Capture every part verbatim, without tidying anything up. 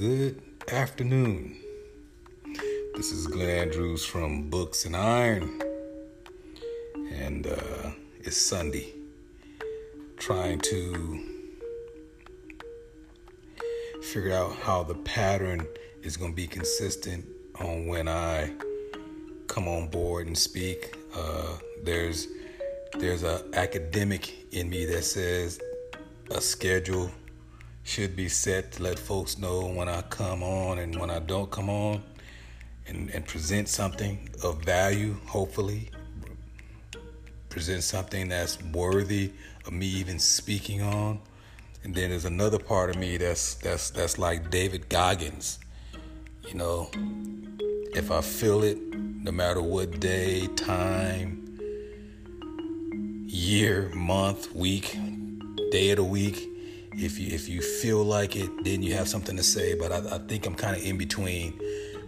Good afternoon. This is Glenn Andrews from Books and Iron. And uh, it's Sunday. Trying to figure out how the pattern is going to be consistent on when I come on board and speak. Uh, there's there's a academic in me that says a schedule should be set to let folks know when I come on and when I don't come on and, and present something of value, hopefully. Present something that's worthy of me even speaking on. And then there's another part of me that's that's that's like David Goggins. You know, if I feel it, no matter what day, time, year, month, week, day of the week, if you if you feel like it, then you have something to say. But I, I think I'm kind of in between,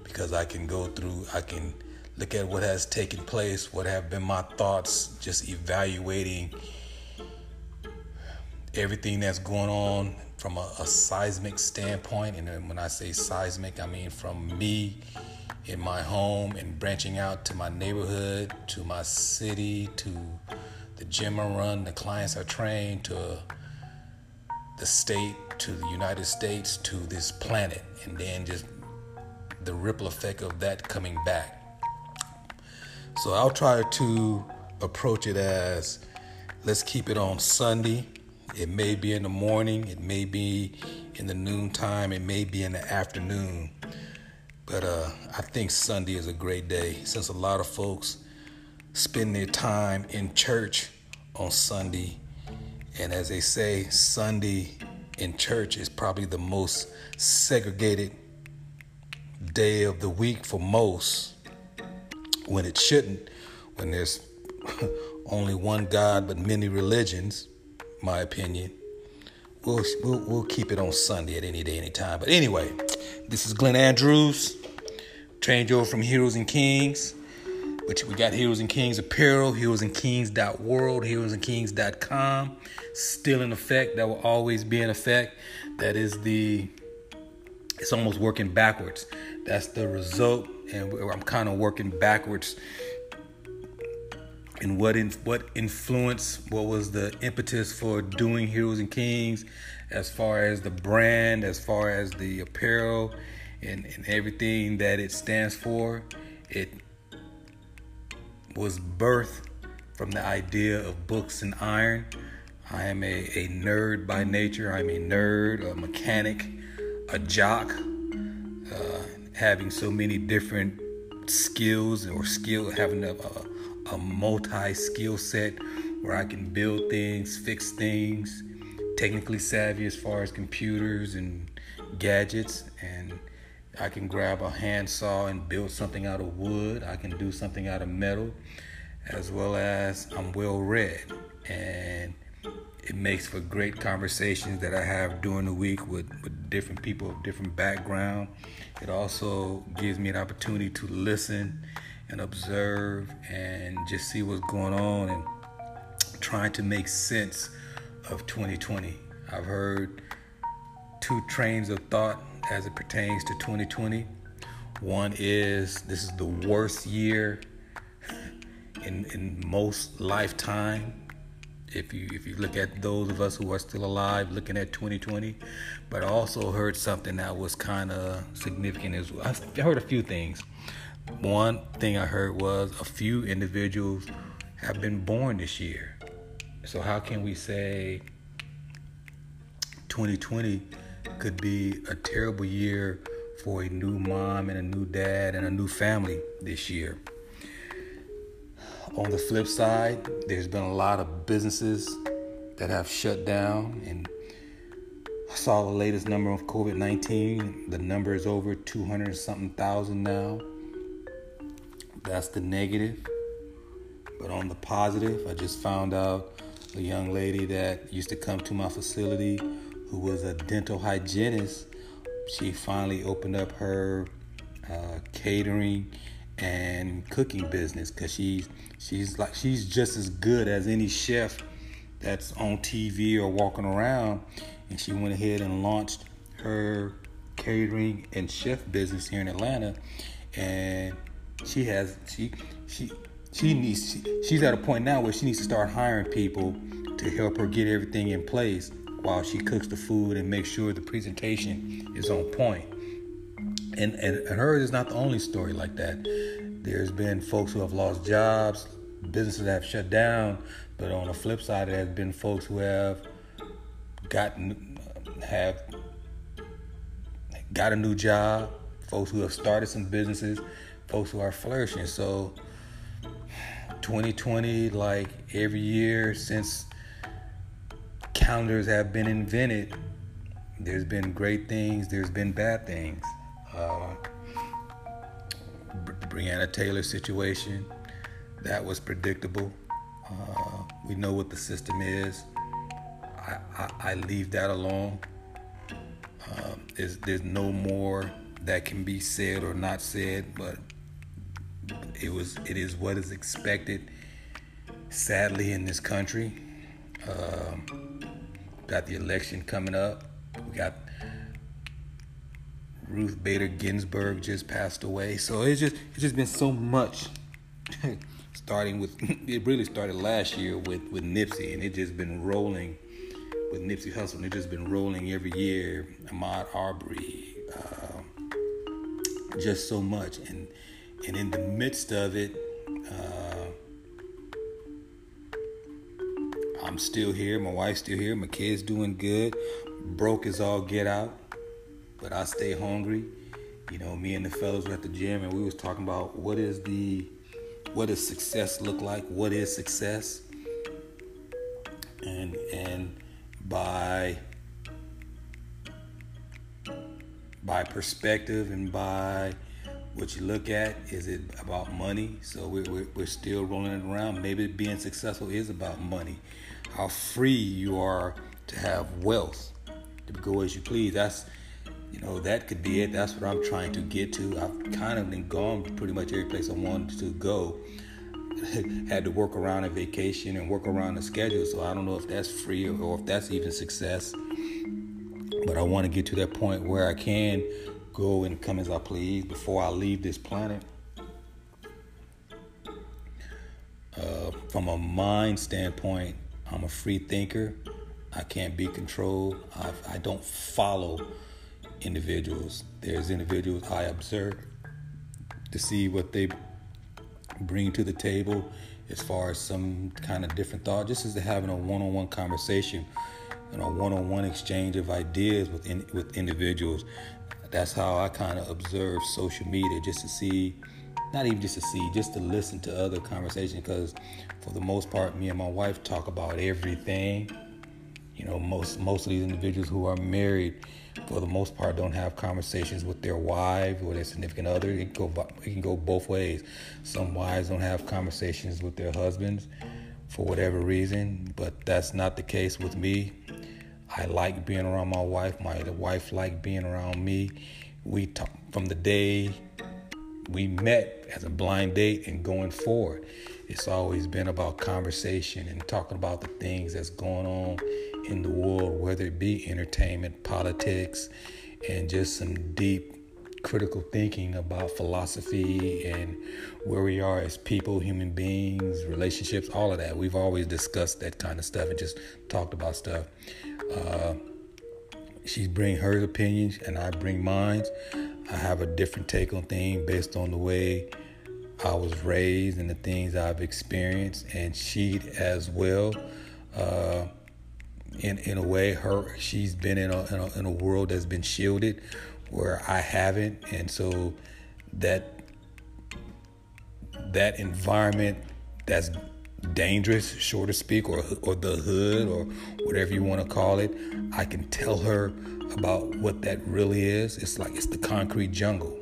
because I can go through, I can look at what has taken place, what have been my thoughts, just evaluating everything that's going on from a, a seismic standpoint. And when I say seismic, I mean from me in my home and branching out to my neighborhood, to my city, to the gym I run, the clients I train, to the state, to the United States, to this planet, and then just the ripple effect of that coming back. So I'll try to approach it as, let's keep it on Sunday. It may be in the morning, it may be in the noontime, it may be in the afternoon. But uh, I think Sunday is a great day, since a lot of folks spend their time in church on Sunday. And as they say, Sunday in church is probably the most segregated day of the week for most, when it shouldn't, when there's only one God but many religions. My opinion, we'll, we'll we'll keep it on Sunday at any day, any time. But anyway, this is Glenn Andrews, change over from Heroes and Kings, which we got Heroes and Kings apparel, heroes and kings dot world, heroes and kings dot com, still in effect. That will always be in effect. That is the, it's almost working backwards. That's the result, and I'm kind of working backwards. And what in, what influence, what was the impetus for doing Heroes and Kings as far as the brand, as far as the apparel and, and everything that it stands for? It was birthed from the idea of Books and Iron. I am a, a nerd by nature. I'm a nerd, a mechanic, a jock, uh, having so many different skills or skill, having a... a a multi-skill set where I can build things, fix things, technically savvy as far as computers and gadgets, and I can grab a handsaw and build something out of wood. I can do something out of metal, as well as I'm well read, and it makes for great conversations that I have during the week with, with different people of different background. It also gives me an opportunity to listen and observe and just see what's going on and trying to make sense of twenty twenty. I've heard two trains of thought as it pertains to twenty twenty. One is, this is the worst year in in most lifetime. If you if you look at those of us who are still alive looking at twenty twenty, but I also heard something that was kind of significant as well. I heard a few things. One thing I heard was a few individuals have been born this year. So how can we say twenty twenty could be a terrible year for a new mom and a new dad and a new family this year? On the flip side, there's been a lot of businesses that have shut down, and I saw the latest number of covid nineteen. The number is over two hundred something thousand now. That's the negative. But on the positive, I just found out a young lady that used to come to my facility, who was a dental hygienist, she finally opened up her uh, catering and cooking business, because she's she's like she's just as good as any chef that's on T V or walking around. And she went ahead and launched her catering and chef business here in Atlanta, and she has she she she needs she, she's at a point now where she needs to start hiring people to help her get everything in place while she cooks the food and makes sure the presentation is on point. And and, and hers is not the only story like that. There's been folks who have lost jobs, businesses that have shut down, but on the flip side, there have been folks who have gotten have got a new job, folks who have started some businesses, folks who are flourishing. So twenty twenty, like every year since calendars have been invented, there's been great things, there's been bad things. Uh, Breonna Taylor situation, that was predictable. Uh, we know what the system is. I, I, I leave that alone. Um, there's, there's no more that can be said or not said, but it was it is what is expected, sadly, in this country. Um, got the election coming up. We got Ruth Bader Ginsburg just passed away. So it's just it's just been so much. Starting with, it really started last year with, with Nipsey, and it just been rolling with Nipsey Hussle, and it just been rolling every year. Ahmaud Arbery, uh, just so much, and and in the midst of it, uh, I'm still here. My wife's still here. My kids doing good. Broke is all get out, but I stay hungry. You know, me and the fellas were at the gym, and we was talking about what is the What does success look like? What is success? And and by by perspective and by what you look at, is it about money? So we're we're, we're still rolling it around. Maybe being successful is about money. How free you are to have wealth, to go as you please. That's You know, that could be it. That's what I'm trying to get to. I've kind of been gone pretty much every place I wanted to go. Had to work around a vacation and work around the schedule. So I don't know if that's free or, or if that's even success. But I want to get to that point where I can go and come as I please before I leave this planet. Uh, from a mind standpoint, I'm a free thinker. I can't be controlled. I, I don't follow individuals. There's individuals I observe to see what they bring to the table as far as some kind of different thought, just as having a one-on-one conversation and a one-on-one exchange of ideas with in, with individuals. That's how I kind of observe social media, just to see, not even just to see, just to listen to other conversations, because for the most part, me and my wife talk about everything. You know, most, most of these individuals who are married, for the most part, don't have conversations with their wife or their significant other. It can go, it can go both ways. Some wives don't have conversations with their husbands for whatever reason, but that's not the case with me. I like being around my wife. My wife liked being around me. We talk from the day we met as a blind date and going forward. It's always been about conversation and talking about the things that's going on in the world, whether it be entertainment, politics, and just some deep critical thinking about philosophy and where we are as people, human beings, relationships, all of that. We've always discussed that kind of stuff and just talked about stuff. Uh, she brings her opinions and I bring mine. I have a different take on things based on the way I was raised and the things I've experienced, and she as well. Uh, in in a way, her she's been in a, in a in a world that's been shielded, where I haven't, and so that that environment that's dangerous, so to speak, or or the hood, or whatever you want to call it, I can tell her about what that really is. It's like it's the concrete jungle.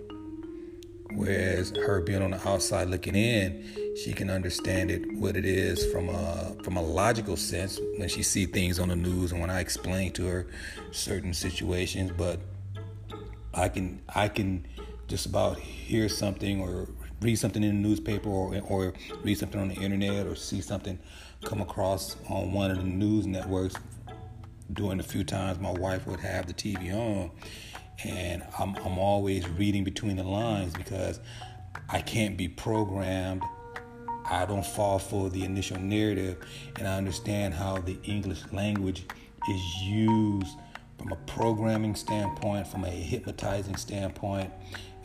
Whereas her being on the outside looking in, she can understand it, what it is from a from a logical sense when she see things on the news and when I explain to her certain situations. But I can I can just about hear something or read something in the newspaper or or read something on the internet or see something come across on one of the news networks during the few times my wife would have the T V on. And I'm, I'm always reading between the lines because I can't be programmed. I don't fall for the initial narrative, and I understand how the English language is used from a programming standpoint, from a hypnotizing standpoint,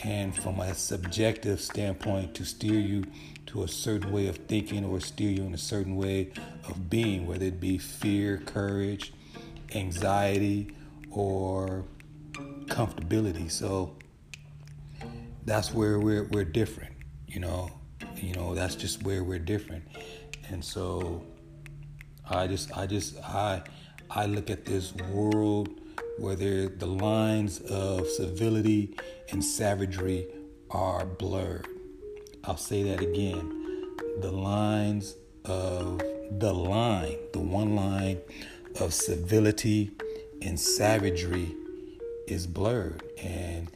and from a subjective standpoint to steer you to a certain way of thinking or steer you in a certain way of being, whether it be fear, courage, anxiety, or comfortability. So that's where we're we're different, you know. You know, that's just where we're different. And so I just I just I I look at this world where the lines of civility and savagery are blurred. I'll say that again. The lines of the line, the one line of civility and savagery is blurred. And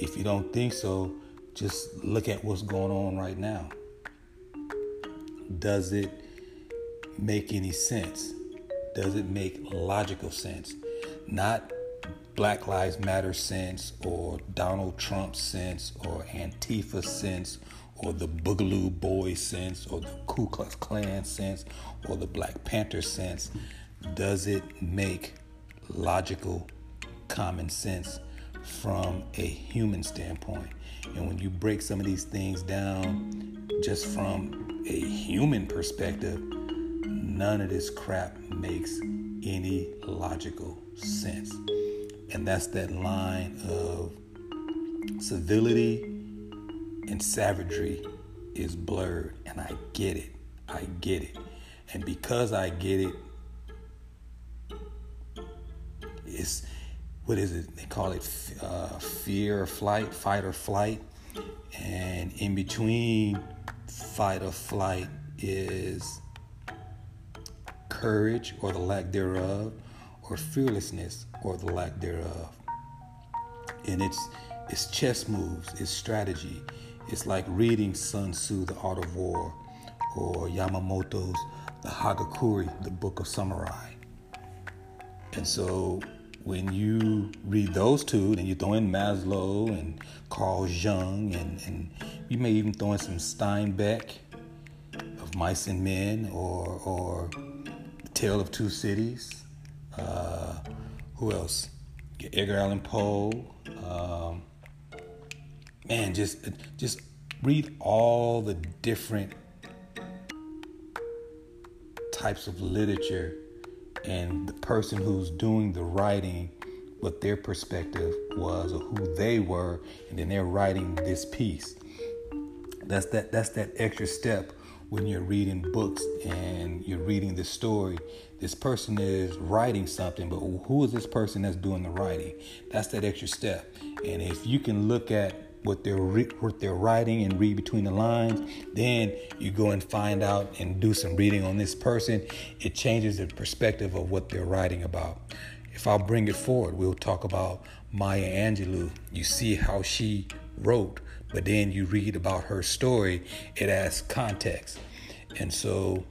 if you don't think so, just look at what's going on right now. Does it make any sense? Does it make logical sense? Not Black Lives Matter sense, or Donald Trump sense, or Antifa sense, or the Boogaloo Boy sense, or the Ku Klux Klan sense, or the Black Panther sense. Does it make logical, common sense from a human standpoint? And when you break some of these things down just from a human perspective, none of this crap makes any logical sense. And that's that line of civility and savagery is blurred. And I get it. I get it. And because I get it, it's, what is it? They call it uh, fear or flight, fight or flight. And in between fight or flight is courage, or the lack thereof, or fearlessness, or the lack thereof. And it's it's chess moves, it's strategy. It's like reading Sun Tzu, The Art of War, or Yamamoto's The Hagakure, The Book of Samurai. And so when you read those two, then you throw in Maslow and Carl Jung, and, and you may even throw in some Steinbeck, Of Mice and Men, or or The Tale of Two Cities. Uh, who else? Edgar Allan Poe. Um, man, just just read all the different types of literature and the person who's doing the writing, what their perspective was, or who they were, and then they're writing this piece. That's that. That's that extra step. When you're reading books and you're reading this story, this person is writing something, but who is this person that's doing the writing? That's that extra step. And if you can look at what they're re- what they're writing and read between the lines, then you go and find out and do some reading on this person. It changes the perspective of what they're writing about. If I bring it forward, we'll talk about Maya Angelou. You see how she wrote, but then you read about her story, it adds context. And so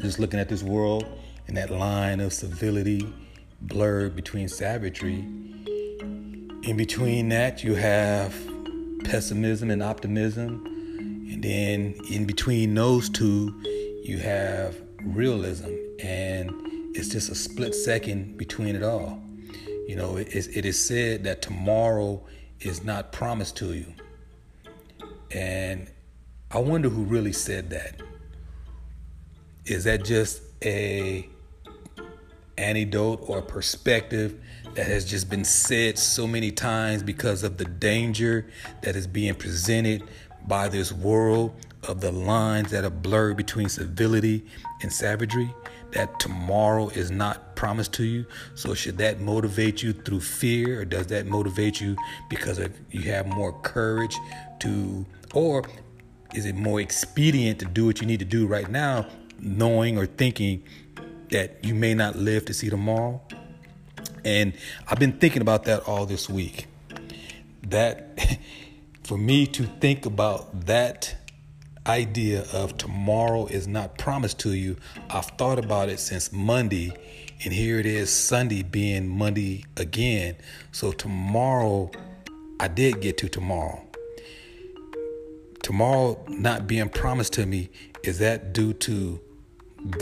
just looking at this world and that line of civility blurred between savagery, in between that you have pessimism and optimism, and then in between those two you have realism, and it's just a split second between it all. You know, it, it is said that tomorrow is not promised to you. And I wonder who really said that. Is that just a anecdote or perspective that has just been said so many times because of the danger that is being presented by this world of the lines that are blurred between civility and savagery, that tomorrow is not promised to you? So should that motivate you through fear, or does that motivate you because of you have more courage to, or is it more expedient to do what you need to do right now, knowing or thinking that you may not live to see tomorrow? And I've been thinking about that all this week. That, for me to think about that idea of tomorrow is not promised to you. I've thought about it since Monday, and here it is Sunday being Monday again. So tomorrow, I did get to tomorrow. Tomorrow not being promised to me, is that due to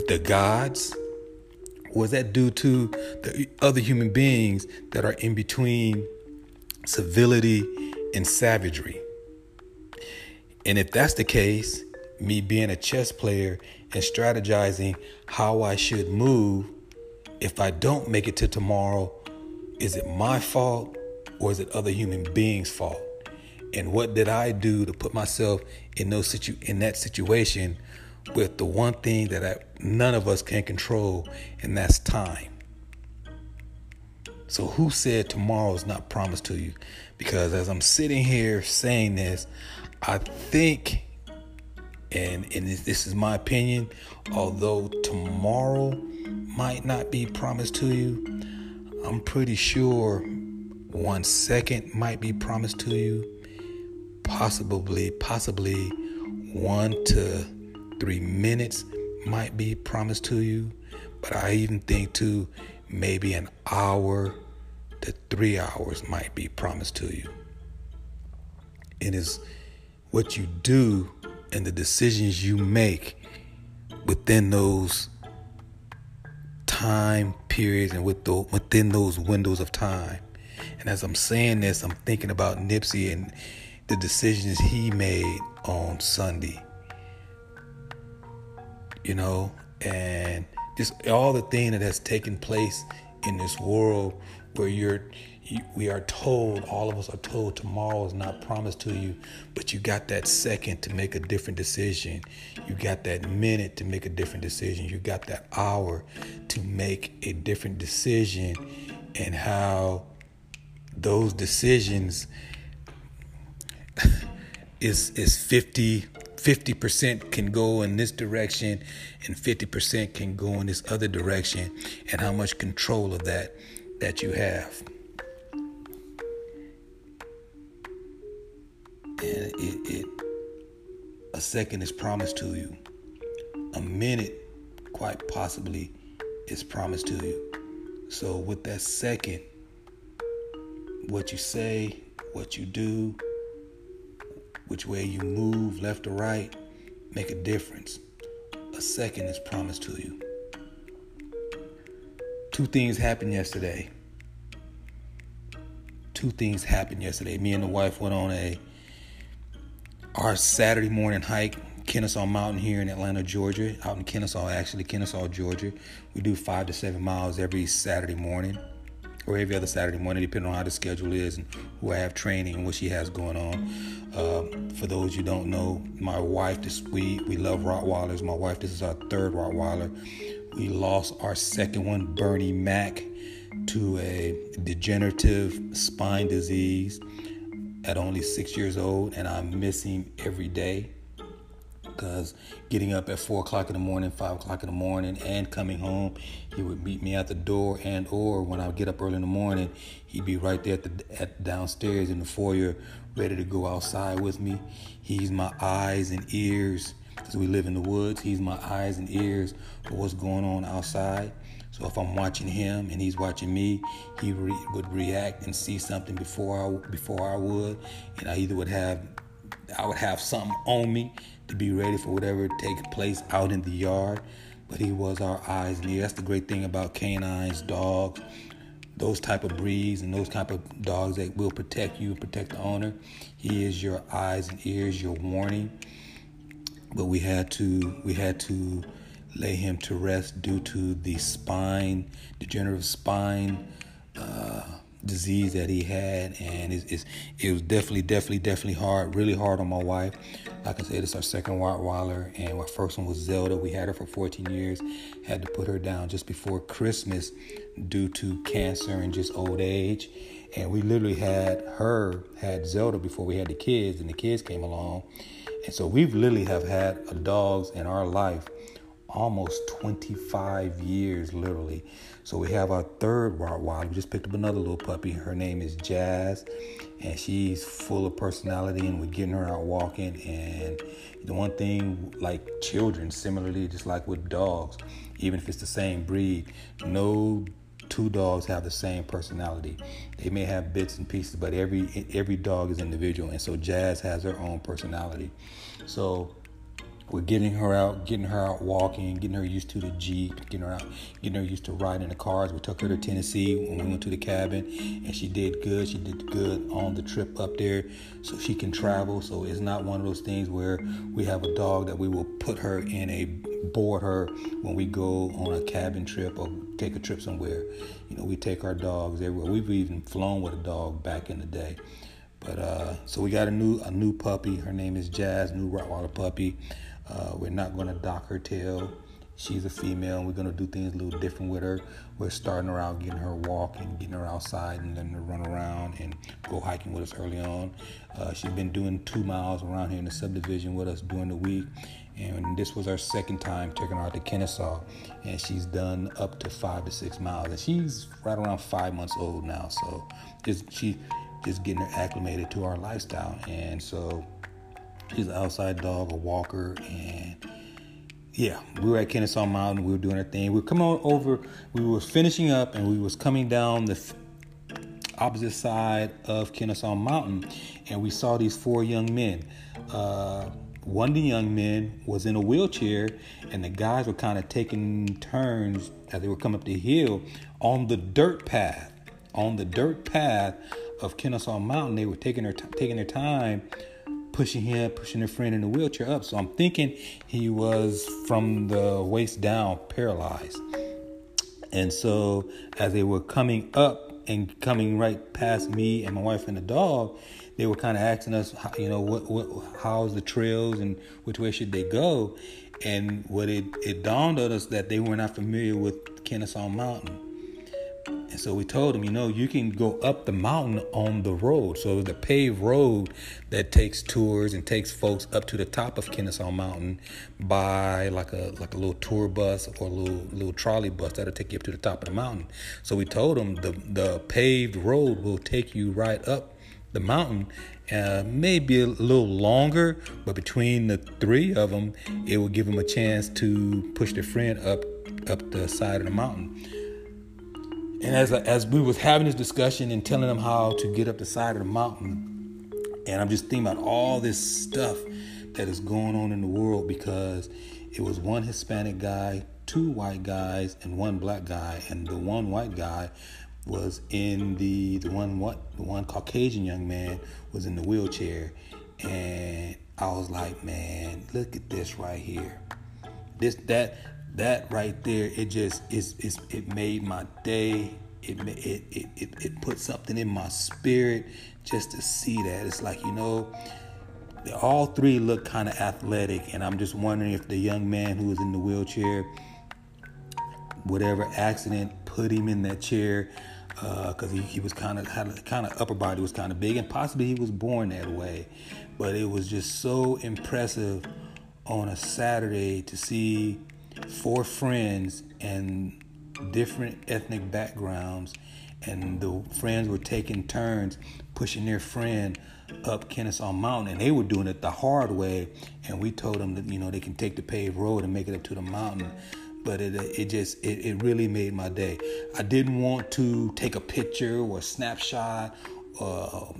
the gods? Or is that due to the other human beings that are in between civility and savagery? And if that's the case, me being a chess player and strategizing how I should move, if I don't make it to tomorrow, is it my fault or is it other human beings' fault? And what did I do to put myself in those situ- in that situation with the one thing that I, none of us can control, and that's time? So who said tomorrow is not promised to you? Because as I'm sitting here saying this, I think, and, and this is my opinion, although tomorrow might not be promised to you, I'm pretty sure one second might be promised to you. Possibly, possibly one to three minutes might be promised to you. But I even think too, maybe an hour to three hours might be promised to you. It is what you do and the decisions you make within those time periods and with the, within those windows of time. And as I'm saying this, I'm thinking about Nipsey and the decisions he made on Sunday. You know, and just all the thing that has taken place in this world where you're, we are told, all of us are told tomorrow is not promised to you, but you got that second to make a different decision. You got that minute to make a different decision. You got that hour to make a different decision, and how those decisions is is fifty percent can go in this direction and fifty percent can go in this other direction, and how much control of that that you have. And it, it a second is promised to you. A minute quite possibly is promised to you. So with that second, what you say, what you do, which way you move, left or right, make a difference. A second is promised to you. Two things happened yesterday. Two things happened yesterday. Me and the wife went on a our Saturday morning hike, Kennesaw Mountain here in Atlanta, Georgia. Out in Kennesaw, actually, Kennesaw, Georgia. We do five to seven miles every Saturday morning, or every other Saturday morning, depending on how the schedule is and who I have training and what she has going on. Uh, for those you don't know, my wife, this, we, we love Rottweilers. My wife, this is our third Rottweiler. We lost our second one, Bernie Mac, to a degenerative spine disease at only six years old, and I miss him every day, because getting up at four o'clock in the morning, five o'clock in the morning, and coming home, he would meet me at the door, and or when I would get up early in the morning, he'd be right there at the at downstairs in the foyer, ready to go outside with me. He's my eyes and ears, because we live in the woods. He's my eyes and ears for what's going on outside. So if I'm watching him and he's watching me, he re- would react and see something before I, before I would, and I either would have, I would have something on me to be ready for whatever takes place out in the yard. But he was our eyes and ears. That's the great thing about canines, dogs, those type of breeds, and those type of dogs that will protect you and protect the owner. He is your eyes and ears, your warning. But we had to, we had to lay him to rest due to the spine, degenerative spine uh, disease that he had, and it's, it's, it was definitely, definitely, definitely hard, really hard on my wife. Like I said, it's our second Rottweiler, and my first one was Zelda. We had her for fourteen years, had to put her down just before Christmas due to cancer and just old age. And we literally had her, had Zelda before we had the kids, and the kids came along. And so we literally have had dogs in our life almost twenty-five years, literally. So we have our third Rottweiler. We just picked up another little puppy. Her name is Jazz, and she's full of personality, and we're getting her out walking. And the one thing, like children, similarly, just like with dogs, even if it's the same breed, no two dogs have the same personality. They may have bits and pieces, but every every dog is individual. And so Jazz has her own personality. So we're getting her out, getting her out walking, getting her used to the Jeep, getting her out, getting her used to riding in the cars. We took her to Tennessee when we went to the cabin, and she did good. She did good on the trip up there, so she can travel. So it's not one of those things where we have a dog that we will put her in a, board her when we go on a cabin trip or take a trip somewhere. You know, we take our dogs everywhere. We've even flown with a dog back in the day. But uh, so we got a new a new puppy. Her name is Jazz, new Rottweiler puppy. Uh, we're not going to dock her tail. She's a female, and we're going to do things a little different with her. We're starting her out, getting her walking, getting her outside, and letting her run around and go hiking with us early on. Uh, she's been doing two miles around here in the subdivision with us during the week. And this was our second time taking her out to Kennesaw, and she's done up to five to six miles. And she's right around five months old now, so just, she just getting her acclimated to our lifestyle. And so she's an outside dog, a walker, and yeah, we were at Kennesaw Mountain. We were doing our thing. We were coming on over. We were finishing up, and we was coming down the f- opposite side of Kennesaw Mountain, and we saw these four young men. Uh, one of the young men was in a wheelchair, and the guys were kind of taking turns as they were coming up the hill on the dirt path. On the dirt path of Kennesaw Mountain, they were taking their t- taking their time. Pushing him, pushing their friend in the wheelchair up. So I'm thinking he was from the waist down paralyzed. And so as they were coming up and coming right past me and my wife and the dog, they were kind of asking us, you know, what, what, how's the trails and which way should they go? And what it, it dawned on us that they were not familiar with Kennesaw Mountain. And so we told him, you know, you can go up the mountain on the road. So the paved road that takes tours and takes folks up to the top of Kennesaw Mountain by like a like a little tour bus or a little little trolley bus that'll take you up to the top of the mountain. So we told him the the paved road will take you right up the mountain, uh, maybe a little longer, but between the three of them, it will give them a chance to push their friend up up the side of the mountain. And as as we was having this discussion and telling them how to get up the side of the mountain, and I'm just thinking about all this stuff that is going on in the world, because it was one Hispanic guy, two white guys, and one black guy, and the one white guy was in the the one what the one Caucasian young man was in the wheelchair, and I was like, man, look at this right here, this that. That right there, it just is. It made my day. It, it it it it put something in my spirit just to see that. It's like, you know, all three look kind of athletic, and I'm just wondering if the young man who was in the wheelchair, whatever accident put him in that chair, because uh, he, he was kind of had kind of upper body was kind of big, and possibly he was born that way. But it was just so impressive on a Saturday to see four friends and different ethnic backgrounds, and the friends were taking turns pushing their friend up Kennesaw Mountain, and they were doing it the hard way, and we told them that, you know, they can take the paved road and make it up to the mountain. But it it just it, it really made my day. I didn't want to take a picture or a snapshot Uh,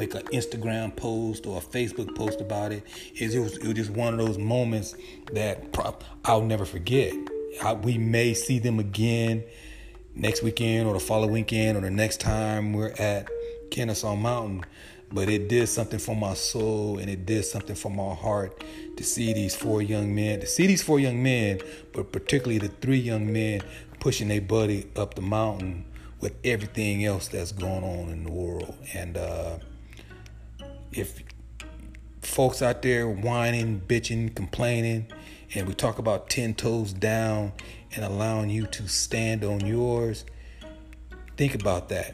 make an Instagram post or a Facebook post about it. It was, it was just one of those moments that prop, I'll never forget. I, we may see them again next weekend or the following weekend or the next time we're at Kennesaw Mountain, but it did something for my soul, and it did something for my heart to see these four young men, to see these four young men, but particularly the three young men pushing their buddy up the mountain with everything else that's going on in the world. And uh, if folks out there whining, bitching, complaining, and we talk about ten toes down and allowing you to stand on yours, think about that.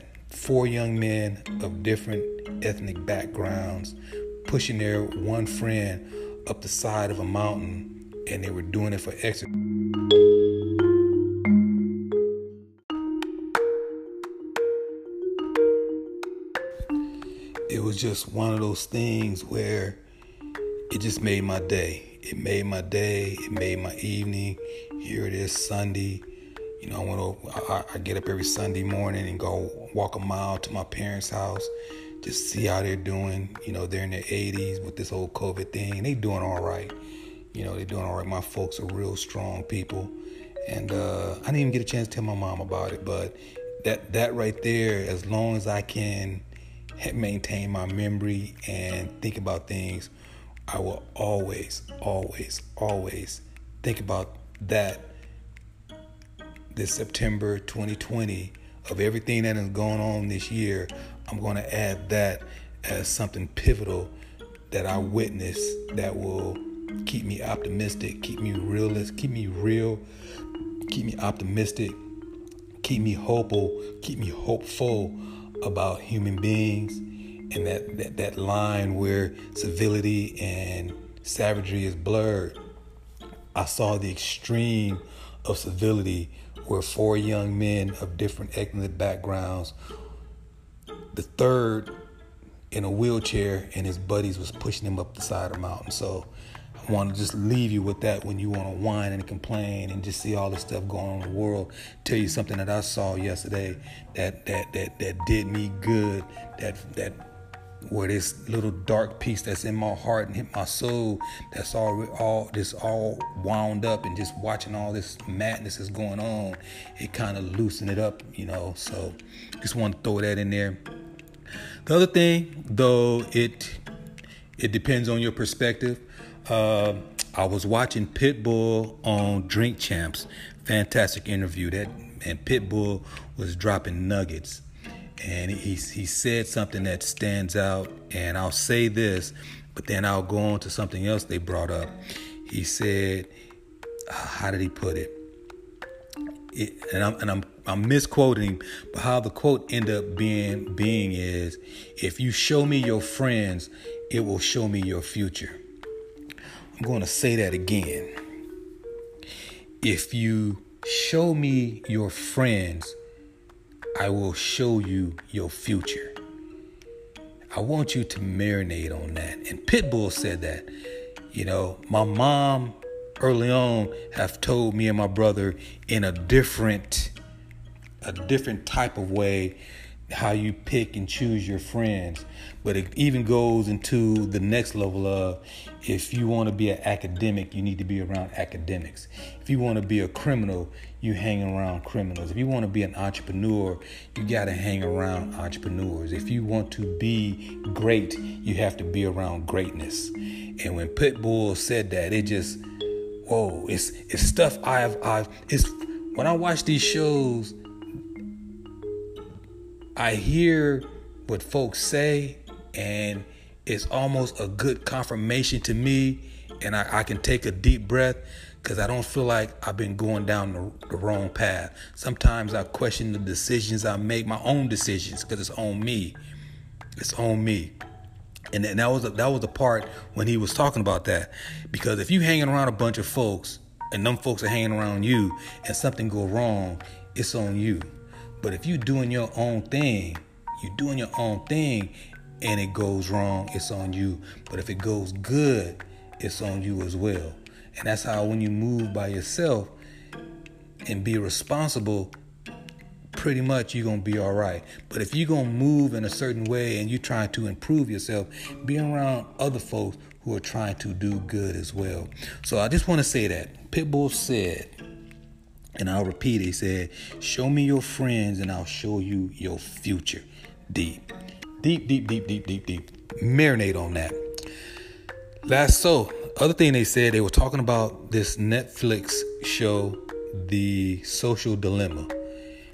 Four young men of different ethnic backgrounds pushing their one friend up the side of a mountain and they were doing it for exit. It was just one of those things where it just made my day. It made my day. It made my evening. Here it is, Sunday. You know, I went to, I, I get up every Sunday morning and go walk a mile to my parents' house, just see how they're doing. You know, they're in their eighties with this whole COVID thing. They doing all right. You know, they're doing all right. My folks are real strong people. And uh, I didn't even get a chance to tell my mom about it. But that, that right there, as long as I can maintain my memory and think about things, I will always, always, always think about that. This September twenty twenty, of everything that is going on this year, I'm going to add that as something pivotal that I witnessed that will keep me optimistic, keep me realist, keep me real, keep me optimistic, keep me hopeful, keep me hopeful about human beings, and that, that, that line where civility and savagery is blurred. I saw the extreme of civility were four young men of different ethnic backgrounds. The third in a wheelchair, and his buddies was pushing him up the side of the mountain. So I want to just leave you with that when you want to whine and complain and just see all this stuff going on in the world. Tell you something that I saw yesterday that that that that did me good. That that where this little dark piece that's in my heart and hit my soul, that's all all this all wound up, and just watching all this madness is going on, it kind of loosened it up, you know. So just want to throw that in there. The other thing, though, it it depends on your perspective. Uh, I was watching Pitbull on Drink Champs, fantastic interview, that and Pitbull was dropping nuggets. And he he said something that stands out, and I'll say this, but then I'll go on to something else they brought up. He said, how did he put it? it and I'm and I'm I'm misquoting him, but how the quote ended up being being is, if you show me your friends, it will show me your future. I'm going to say that again. If you show me your friends, I will show you your future. I want you to marinate on that. And Pitbull said that. You know, my mom early on have told me and my brother in a different, a different type of way how you pick and choose your friends. But it even goes into the next level of, if you want to be an academic, you need to be around academics. If you want to be a criminal, you hang around criminals. If you want to be an entrepreneur, you got to hang around entrepreneurs. If you want to be great, you have to be around greatness. And when Pitbull said that, it just, whoa, it's it's stuff I've, I've it's when I watch these shows, I hear what folks say, and it's almost a good confirmation to me, and I, I can take a deep breath because I don't feel like I've been going down the, the wrong path. Sometimes I question the decisions I make, my own decisions, because it's on me. It's on me. And, and that was a, that was the part when he was talking about that, because if you hanging around a bunch of folks and them folks are hanging around you and something go wrong, it's on you. But if you're doing your own thing, you're doing your own thing, and it goes wrong, it's on you. But if it goes good, it's on you as well. And that's how when you move by yourself and be responsible, pretty much you're going to be all right. But if you're going to move in a certain way and you're trying to improve yourself, be around other folks who are trying to do good as well. So I just want to say that. Pitbull said, and I'll repeat it, he said, show me your friends and I'll show you your future. Deep, deep, deep, deep, deep, deep, deep. Marinate on that. Last, so, other thing they said, they were talking about this Netflix show, The Social Dilemma.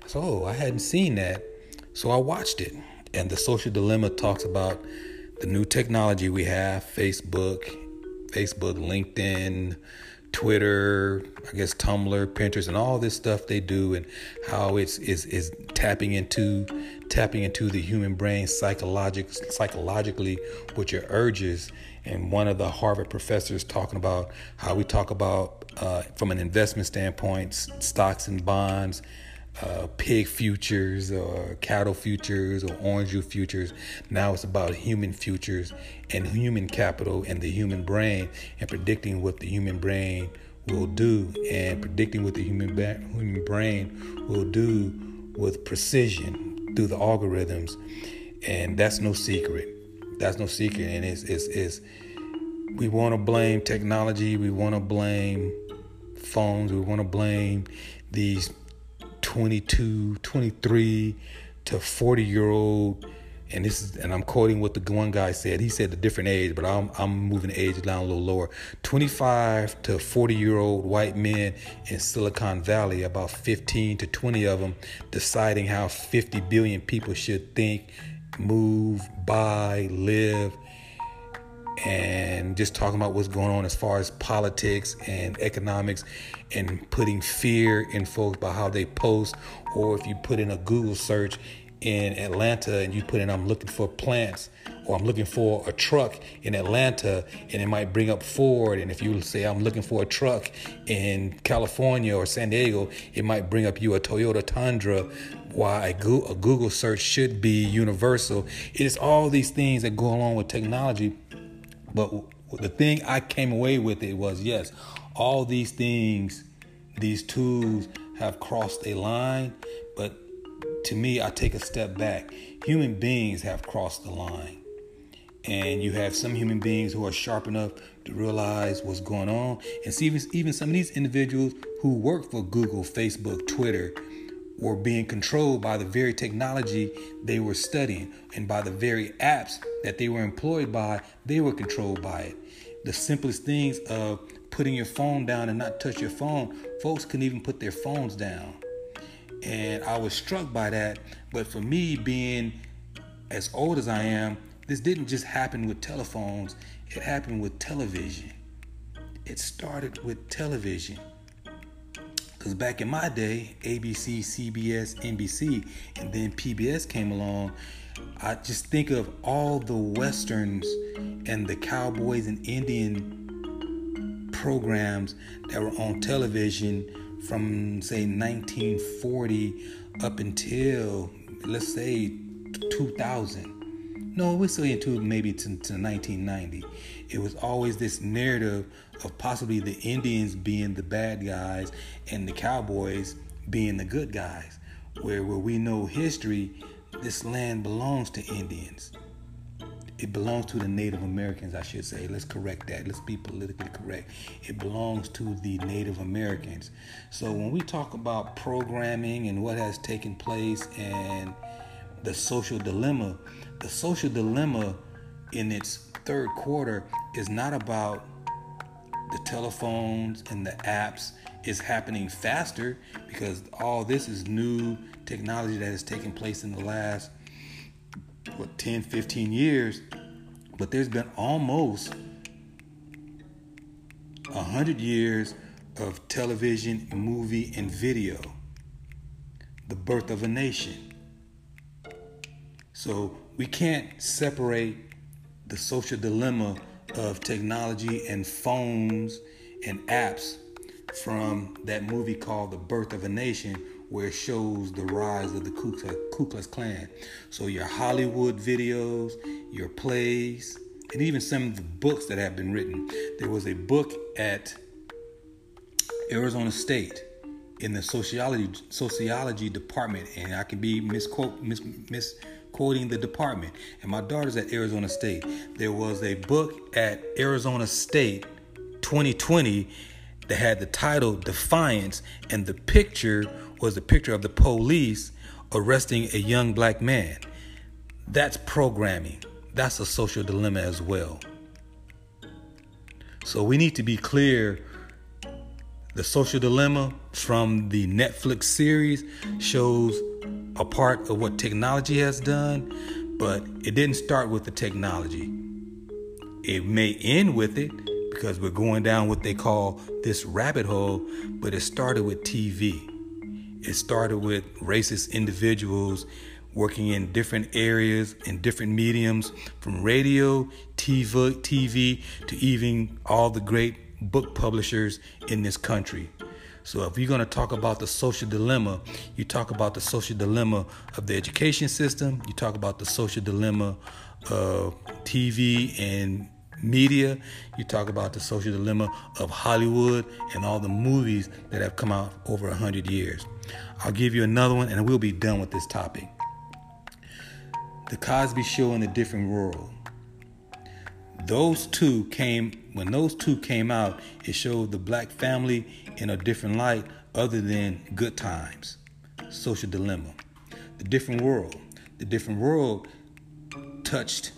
So I hadn't seen that, so I watched it. And The Social Dilemma talks about the new technology we have, Facebook, Facebook, LinkedIn, Twitter, I guess Tumblr, Pinterest, and all this stuff they do, and how it's is is tapping into tapping into the human brain psychologic, psychologically with your urges. And one of the Harvard professors talking about how we talk about uh, from an investment standpoint, stocks and bonds, uh, pig futures or cattle futures or orange juice futures. Now it's about human futures and human capital and the human brain, and predicting what the human brain will do, and predicting what the human, ba- human brain will do with precision through the algorithms. And that's no secret. That's no secret. And it's, it's, it's we want to blame technology. We want to blame phones. We want to blame these twenty-two, twenty-three to forty year old, and this is, and I'm quoting what the one guy said. He said a different age, but I'm I'm moving the age down a little lower. twenty-five to forty year old white men in Silicon Valley, about fifteen to twenty of them, deciding how fifty billion people should think, move, buy, live, and just talking about what's going on as far as politics and economics, and putting fear in folks by how they post. Or if you put in a Google search in Atlanta and you put in, I'm looking for plants, or I'm looking for a truck in Atlanta, and it might bring up Ford. And if you say, I'm looking for a truck in California or San Diego, it might bring up you a Toyota Tundra. Why a Google search should be universal. It is all these things that go along with technology. But the thing I came away with it was, yes, all these things, these tools have crossed a line. But to me, I take a step back. Human beings have crossed the line. And you have some human beings who are sharp enough to realize what's going on. And see, even some of these individuals who work for Google, Facebook, Twitter, were being controlled by the very technology they were studying, and by the very apps that they were employed by, they were controlled by it. The simplest things of putting your phone down and not touch your phone, folks couldn't even put their phones down. And I was struck by that. But for me, being as old as I am, this didn't just happen with telephones, it happened with television. It started with television. Because back in my day, A B C, C B S, N B C, and then P B S came along. I just think of all the Westerns and the cowboys and Indian programs that were on television from, say, nineteen forty up until, let's say, two thousand. No, we're still into maybe to, to nineteen ninety. It was always this narrative of possibly the Indians being the bad guys and the cowboys being the good guys. Where where we know history, this land belongs to Indians. It belongs to the Native Americans, I should say. Let's correct that. Let's be politically correct. It belongs to the Native Americans. So when we talk about programming and what has taken place and the social dilemma, the social dilemma in its third quarter is not about the telephones and the apps. Is happening faster because all this is new technology that has taken place in the last what, ten, fifteen years. But there's been almost one hundred years of television, movie, and video. The Birth of a Nation. So we can't separate the social dilemma of technology and phones and apps from that movie called The Birth of a Nation, where it shows the rise of the Ku Klux Klan. So your Hollywood videos, your plays, and even some of the books that have been written. There was a book at Arizona State in the sociology sociology department, and I can be misquote, mis, misquoting the department. And my daughter's at Arizona State. There was a book at Arizona State twenty twenty that had the title Defiance, and the picture was the picture of the police arresting a young black man. That's programming. That's a social dilemma as well. So we need to be clear. The social dilemma from the Netflix series shows a part of what technology has done, but it didn't start with the technology. It may end with it, because we're going down what they call this rabbit hole, but it started with T V. It started with racist individuals working in different areas and different mediums, from radio, T V, T V, to even all the great book publishers in this country. So if you're going to talk about the social dilemma, you talk about the social dilemma of the education system. You talk about the social dilemma of T V and media. You talk about the social dilemma of Hollywood and all the movies that have come out over one hundred years. I'll give you another one and we'll be done with this topic. The Cosby Show and The Different World. Those two came, when those two came out, it showed the black family in a different light other than good times. Social dilemma. The Different World. The Different World touched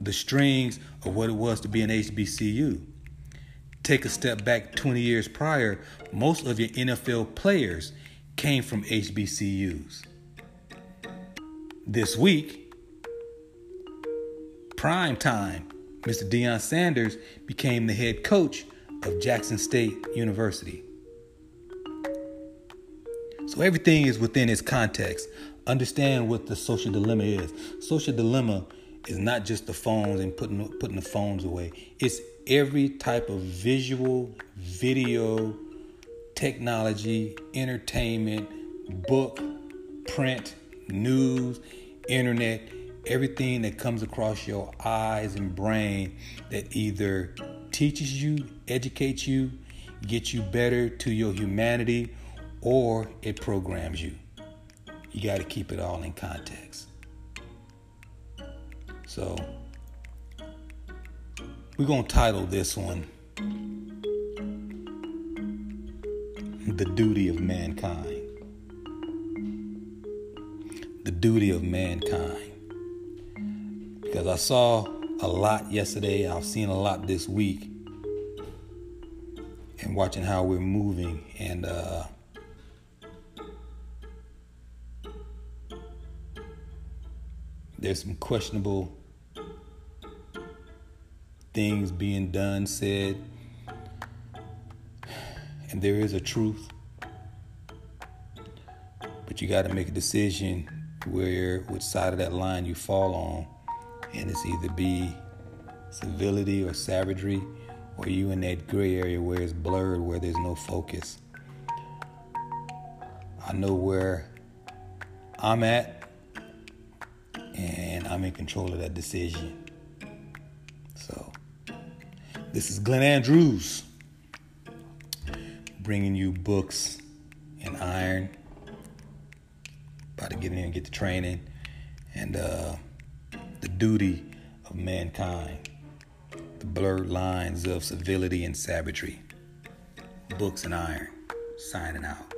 the strings of what it was to be an H B C U. Take a step back twenty years prior, most of your N F L players came from H B C Us. This week, prime time, Mister Deion Sanders became the head coach of Jackson State University. So everything is within its context. Understand what the social dilemma is. Social dilemma is not just the phones and putting putting the phones away. It's every type of visual, video, technology, entertainment, book, print, news, internet, everything that comes across your eyes and brain that either teaches you, educates you, gets you better to your humanity, or it programs you. You got to keep it all in context. So we're going to title this one The Duty of Mankind. The duty of mankind. Because I saw a lot yesterday, I've seen a lot this week, and watching how we're moving, and uh, there's some questionable things being done, said, and there is a truth, but you got to make a decision where, which side of that line you fall on, and it's either be civility or savagery, or you in that gray area where it's blurred, where there's no focus. I know where I'm at, and I'm in control of that decision. So, this is Glenn Andrews, bringing you Books and Iron. About to get in and get the training, and uh, the duty of mankind, the blurred lines of civility and savagery. Books and Iron, signing out.